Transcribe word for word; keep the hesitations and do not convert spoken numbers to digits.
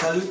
Salut.